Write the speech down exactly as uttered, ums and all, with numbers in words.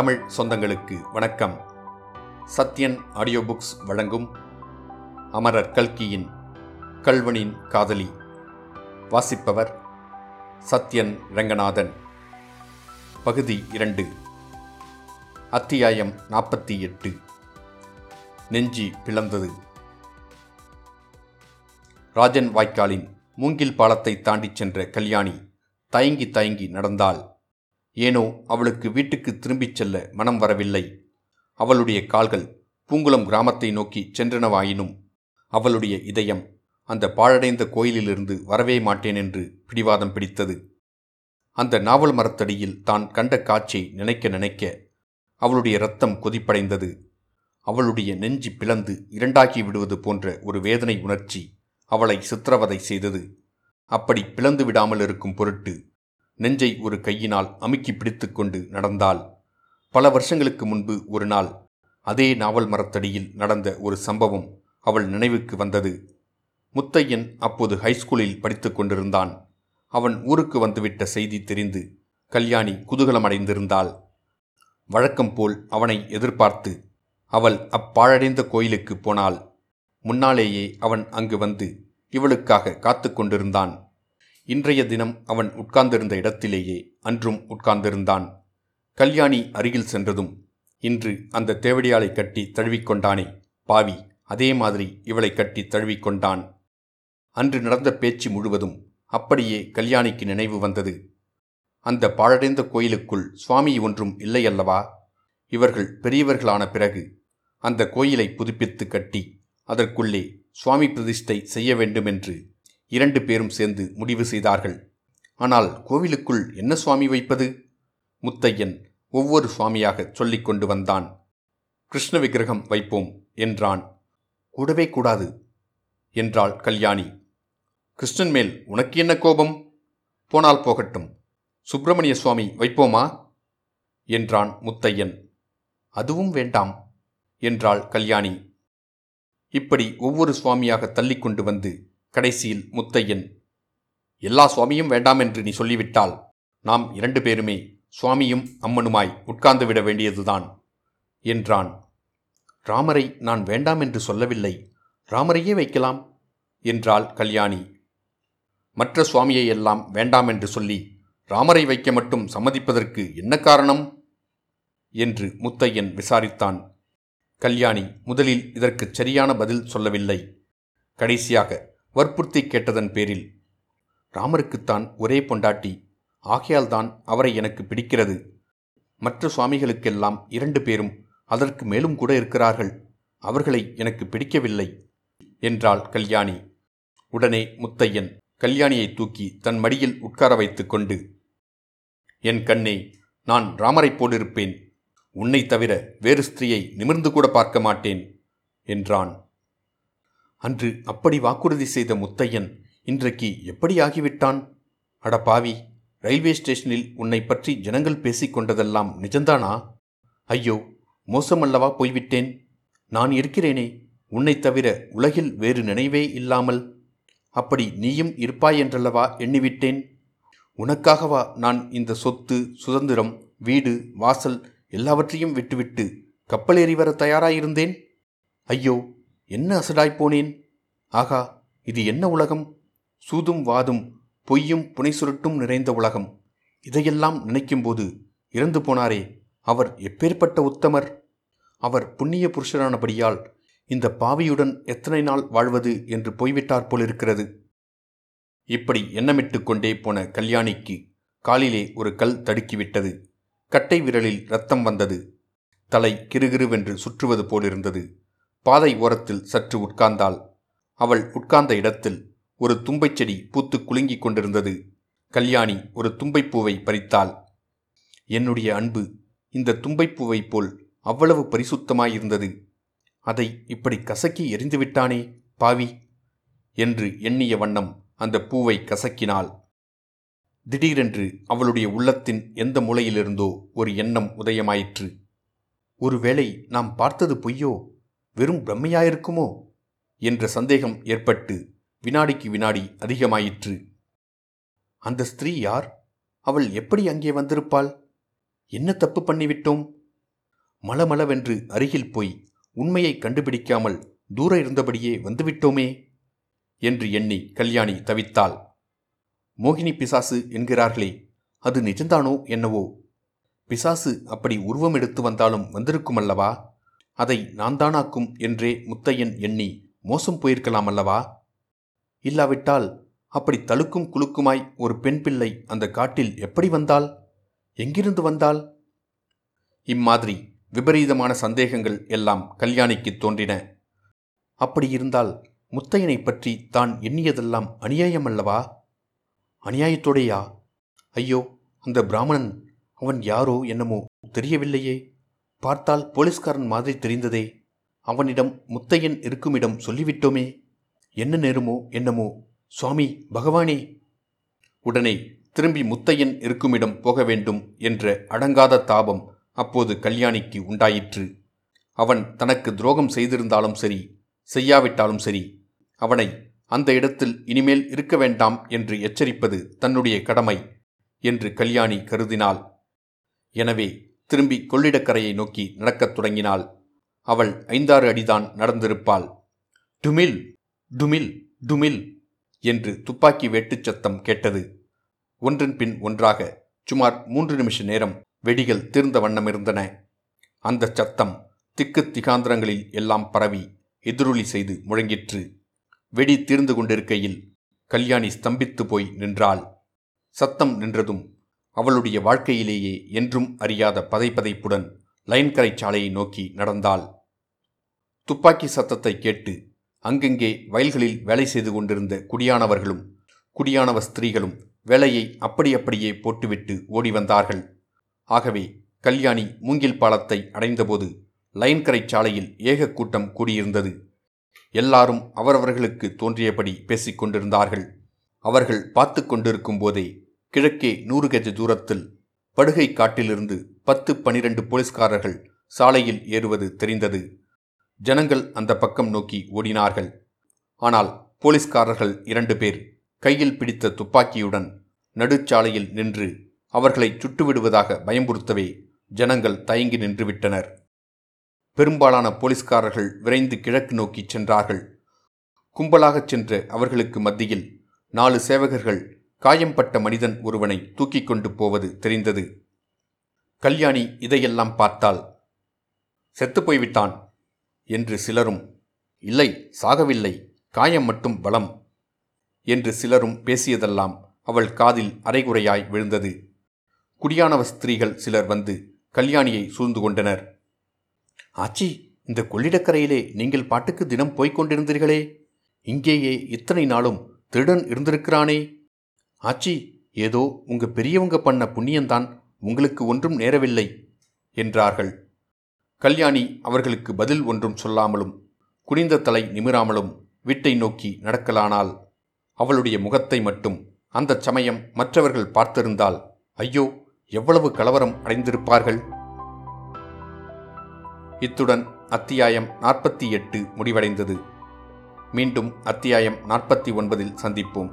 தமிழ் சொந்தங்களுக்கு வணக்கம். Sathyan audio books வழங்கும் அமரர் கல்கியின் கல்வனின் காதலி. வாசிப்பவர் சத்யன் ரங்கநாதன். பகுதி இரண்டு, அத்தியாயம் நாற்பத்தி எட்டு. நெஞ்சி பிளந்தது. ராஜன் வாய்க்காலின் மூங்கில் பாலத்தை தாண்டிச் சென்ற கல்யாணி தயங்கி தயங்கி நடந்தாள். ஏனோ அவளுக்கு வீட்டுக்கு திரும்பிச் செல்ல மனம் வரவில்லை. அவளுடைய கால்கள் பூங்குளம் கிராமத்தை நோக்கி சென்றனவாயினும் அவளுடைய இதயம் அந்த பாழடைந்த கோயிலிலிருந்து வரவே மாட்டேன் என்று பிடிவாதம் பிடித்தது. அந்த நாவல் மரத்தடியில் தான் கண்ட காட்சியை நினைக்க நினைக்க அவளுடைய இரத்தம் கொதிப்படைந்தது. அவளுடைய நெஞ்சு பிளந்து இரண்டாகி விடுவது போன்ற ஒரு வேதனை உணர்ச்சி அவளை சித்திரவதை செய்தது. அப்படி பிளந்து விடாமல் இருக்கும் பொருட்டு நெஞ்சை ஒரு கையினால் அமுக்கி பிடித்து கொண்டு நடந்தாள். பல வருஷங்களுக்கு முன்பு ஒரு நாள் அதே நாவல் மரத்தடியில் நடந்த ஒரு சம்பவம் அவள் நினைவுக்கு வந்தது. முத்தையன் அப்போது ஹைஸ்கூலில் படித்து கொண்டிருந்தான். அவன் ஊருக்கு வந்துவிட்ட செய்தி தெரிந்து கல்யாணி குதூகலமடைந்திருந்தாள். வழக்கம் போல் அவனை எதிர்பார்த்து அவள் அப்பாழடைந்த கோயிலுக்கு போனாள். முன்னாலேயே அவன் அங்கு வந்து இவளுக்காக காத்து கொண்டிருந்தான். இன்றைய தினம் அவன் உட்கார்ந்திருந்த இடத்திலேயே அன்றும் உட்கார்ந்திருந்தான். கல்யாணி அருகில் சென்றதும், இன்று அந்த தேவடியாளை கட்டி தழுவிக்கொண்டானே பாவி, அதே மாதிரி இவளை கட்டி தழுவிக்கொண்டான். அன்று நடந்த பேச்சு முழுவதும் அப்படியே கல்யாணிக்கு நினைவு வந்தது. அந்த பாழடைந்த கோயிலுக்குள் சுவாமி ஒன்றும் இல்லையல்லவா? இவர்கள் பெரியவர்களான பிறகு அந்த கோயிலை புதுப்பித்து கட்டி அதற்குள்ளே சுவாமி பிரதிஷ்டை செய்ய வேண்டுமென்று இரண்டு பேரும் சேர்ந்து முடிவு செய்தார்கள். ஆனால் கோவிலுக்குள் என்ன சுவாமி வைப்பது? முத்தையன் ஒவ்வொரு சுவாமியாக சொல்லிக் கொண்டு வந்தான். கிருஷ்ண விக்கிரகம் வைப்போம் என்றான். கூடவே கூடாது என்றாள் கல்யாணி. கிருஷ்ணன் மேல் உனக்கு என்ன கோபம்? போனால் போகட்டும். சுப்பிரமணிய சுவாமி வைப்போமா என்றான் முத்தையன். அதுவும் வேண்டாம் என்றாள் கல்யாணி. இப்படி ஒவ்வொரு சுவாமியாக தள்ளிக்கொண்டு வந்து கடைசியில் முத்தையன், எல்லா சுவாமியும் வேண்டாம் என்று நீ சொல்லிவிட்டால் நாம் இரண்டு பேருமே சுவாமியும் அம்மனுமாய் உட்கார்ந்து விட வேண்டியதுதான் என்றான். ராமரை நான் வேண்டாம் என்று சொல்லவில்லை, ராமரையே வைக்கலாம் என்றாள் கல்யாணி. மற்ற சுவாமியை எல்லாம் வேண்டாம் என்று சொல்லி ராமரை வைக்க மட்டும் சம்மதிப்பதற்கு என்ன காரணம் என்று முத்தையன் விசாரித்தான். கல்யாணி முதலில் இதற்கு சரியான பதில் சொல்லவில்லை. கடைசியாக வற்புறுத்தி கேட்டதன் பேரில், ராமருக்குத்தான் ஒரே பொண்டாட்டி, ஆகையால்தான் அவரை எனக்கு பிடிக்கிறது. மற்ற சுவாமிகளுக்கெல்லாம் இரண்டு பேரும் அதற்கு மேலும் கூட இருக்கிறார்கள், அவர்களை எனக்கு பிடிக்கவில்லை என்றாள் கல்யாணி. உடனே முத்தையன் கல்யாணியை தூக்கி தன் மடியில் உட்கார வைத்து கொண்டு, என் கண்ணே, நான் ராமரை போலிருப்பேன், உன்னை தவிர வேறு ஸ்திரீயை நிமிர்ந்து கூட பார்க்க மாட்டேன் என்றான். அன்று அப்படி வாக்குறுதி செய்த முத்தையன் இன்றைக்கு எப்படி ஆகிவிட்டான்? அடப்பாவி, ரயில்வே ஸ்டேஷனில் உன்னை பற்றி ஜனங்கள் பேசிக்கொண்டதெல்லாம் நிஜந்தானா? ஐயோ, மோசமல்லவா போய்விட்டேன். நான் இருக்கிறேனே, உன்னை தவிர உலகில் வேறு நினைவே இல்லாமல். அப்படி நீயும் இருப்பாய் என்றல்லவா எண்ணிவிட்டேன். உனக்காகவா நான் இந்த சொத்து, சுதந்திரம், வீடு, வாசல் எல்லாவற்றையும் விட்டுவிட்டு கப்பல் ஏறி வர தயாராயிருந்தேன்? ஐயோ, என்ன அசடாய்ப்போனேன். ஆகா, இது என்ன உலகம்! சூதும் வாதும் பொய்யும் புனை சுருட்டும் நிறைந்த உலகம். இதையெல்லாம் நினைக்கும்போது இறந்து போனாரே, அவர் எப்பேற்பட்ட உத்தமர்! அவர் புண்ணிய புருஷரானபடியால் இந்த பாவியுடன் எத்தனை நாள் வாழ்வது என்று போய்விட்டார் போலிருக்கிறது. இப்படி எண்ணமிட்டு கொண்டே போன கல்யாணிக்கு காலிலே ஒரு கல் தடுக்கிவிட்டது. கட்டை விரலில் இரத்தம் வந்தது. தலை கிறுகிறுவென்று சுற்றுவது போலிருந்தது. பாதை ஓரத்தில் சற்று உட்கார்ந்தாள். அவள் உட்கார்ந்த இடத்தில் ஒரு தும்பை செடி பூத்து குலுங்கி கொண்டிருந்தது. கல்யாணி ஒரு தும்பைப்பூவை பறித்தாள். என்னுடைய அன்பு இந்த தும்பைப்பூவை போல் அவ்வளவு பரிசுத்தமாயிருந்தது, அதை இப்படி கசக்கி எரிந்துவிட்டானே பாவி என்று எண்ணிய வண்ணம் அந்த பூவை கசக்கினாள். திடீரென்று அவளுடைய உள்ளத்தின் எந்த மூலையிலிருந்தோ ஒரு எண்ணம் உதயமாயிற்று. ஒருவேளை நாம் பார்த்தது பொய்யோ, வெறும் பிரம்மையாயிருக்குமோ என்ற சந்தேகம் ஏற்பட்டு வினாடிக்கு வினாடி அதிகமாயிற்று. அந்த ஸ்திரீ யார்? அவள் எப்படி அங்கே வந்திருப்பாள்? என்ன தப்பு பண்ணிவிட்டோம்? மளமளவென்று அருகில் போய் உண்மையை கண்டுபிடிக்காமல் தூர இருந்தபடியே வந்துவிட்டோமே என்று எண்ணி கல்யாணி தவித்தாள். மோகினி பிசாசு என்கிறார்களே, அது நிஜந்தானோ என்னவோ? பிசாசு அப்படி உருவம் எடுத்து வந்தாலும் வந்திருக்குமல்லவா? அதை நான் தானாக்கும் என்றே முத்தையன் எண்ணி மோசம் போயிருக்கலாம் அல்லவா? இல்லாவிட்டால் அப்படி தழுக்கும் குலுக்குமாய் ஒரு பெண் பிள்ளை அந்த காட்டில் எப்படி வந்தாள்? எங்கிருந்து வந்தாள்? இம்மாதிரி விபரீதமான சந்தேகங்கள் எல்லாம் கல்யாணிக்கு தோன்றின. அப்படியிருந்தால் முத்தையனை பற்றி தான் எண்ணியதெல்லாம் அநியாயம் அல்லவா? அநியாயத்தோடையா? ஐயோ, அந்த பிராமணன், அவன் யாரோ என்னமோ தெரியவில்லையே. பார்த்தால் போலீஸ்காரன் மாதிரி தெரிந்ததே. அவனிடம் முத்தையன் இருக்குமிடம் சொல்லிவிட்டோமே. என்ன நேருமோ என்னமோ. சுவாமி பகவானே! உடனே திரும்பி முத்தையன் இருக்குமிடம் போக வேண்டும் என்ற அடங்காத தாபம் அப்போது கல்யாணிக்கு உண்டாயிற்று. அவன் தனக்கு துரோகம் செய்திருந்தாலும் சரி, செய்யாவிட்டாலும் சரி, அவனை அந்த இடத்தில் இனிமேல் இருக்க வேண்டாம் என்று எச்சரிப்பது தன்னுடைய கடமை என்று கல்யாணி கருதினாள். எனவே திரும்பி கொள்ளிடக்கரையை நோக்கி நடக்கத் தொடங்கினாள். அவள் ஐந்தாறு அடிதான் நடந்திருப்பாள். டுமில் டுமில் டுமில் என்று துப்பாக்கி வெட்டுச் சத்தம் கேட்டது. ஒன்றின் பின் ஒன்றாக சுமார் மூன்று நிமிஷ நேரம் வெடிகள் தீர்ந்த வண்ணமிருந்தன. அந்த சத்தம் திக்கு திகாந்திரங்களில் எல்லாம் பரவி எதிரொலி செய்து முழங்கிற்று. வெடி தீர்ந்து கொண்டிருக்கையில் கல்யாணி ஸ்தம்பித்து போய் நின்றாள். சத்தம் நின்றதும் அவளுடைய வாழ்க்கையிலேயே என்றும் அறியாத பதைப்பதைப்புடன் லைன்கரை சாலையை நோக்கி நடந்தாள். துப்பாக்கி சத்தத்தை கேட்டு அங்கங்கே வயல்களில் வேலை செய்து கொண்டிருந்த குடியானவர்களும் குடியானவ ஸ்திரீகளும் வேலையை அப்படியப்படியே போட்டுவிட்டு ஓடி வந்தார்கள். ஆகவே கல்யாணி மூங்கில் பாலத்தை அடைந்தபோது லைன்கரை சாலையில் ஏக கூட்டம் கூடியிருந்தது. எல்லாரும் அவரவர்களுக்கு தோன்றியபடி பேசிக்கொண்டிருந்தார்கள். அவர்கள் பார்த்து கொண்டிருக்கும் போதே கிழக்கே நூறு கஜ தூரத்தில் படுகை காட்டிலிருந்து பத்து பனிரெண்டு போலீஸ்காரர்கள் சாலையில் ஏறுவது தெரிந்தது. ஜனங்கள் அந்த பக்கம் நோக்கி ஓடினார்கள். ஆனால் போலீஸ்காரர்கள் இரண்டு பேர் கையில் பிடித்த துப்பாக்கியுடன் நடுச்சாலையில் நின்று அவர்களை சுட்டுவிடுவதாக பயம்புறுத்தவே ஜனங்கள் தயங்கி நின்றுவிட்டனர். பெரும்பாலான போலீஸ்காரர்கள் விரைந்து கிழக்கு நோக்கி சென்றார்கள். கும்பலாகச் சென்ற அவர்களுக்கு மத்தியில் நாலு சேவகர்கள் காயம்பட்ட மனிதன் ஒருவனை தூக்கி கொண்டு போவது தெரிந்தது. கல்யாணி இதையெல்லாம் பார்த்தாள். செத்து போய்விட்டான் என்று சிலரும், இல்லை சாகவில்லை, காயம் மட்டும் பலம் என்று சிலரும் பேசியதெல்லாம் அவள் காதில் அரைகுறையாய் விழுந்தது. குடியானவ ஸ்திரீகள் சிலர் வந்து கல்யாணியை சூழ்ந்து கொண்டனர். ஆச்சி, இந்த கொள்ளிடக்கரையிலே நீங்கள் பாட்டுக்கு தினம் போய்க் கொண்டிருந்தீர்களே, இங்கேயே இத்தனை நாளும் திருடன் இருந்திருக்கிறானே. ஆச்சி, ஏதோ உங்க பெரியவங்க பண்ண புண்ணியந்தான், உங்களுக்கு ஒன்றும் நேரவில்லை என்றார்கள். கல்யாணி அவர்களுக்கு பதில் ஒன்றும் சொல்லாமலும் குனிந்த தலை நிமிராமலும் வீட்டை நோக்கி நடக்கலானால் அவளுடைய முகத்தை மட்டும் அந்த சமயம் மற்றவர்கள் பார்த்திருந்தால் ஐயோ எவ்வளவு கலவரம் அடைந்திருப்பார்கள். இத்துடன் அத்தியாயம் நாற்பத்தி எட்டு முடிவடைந்தது. மீண்டும் அத்தியாயம் நாற்பத்தி ஒன்பதில் சந்திப்போம்.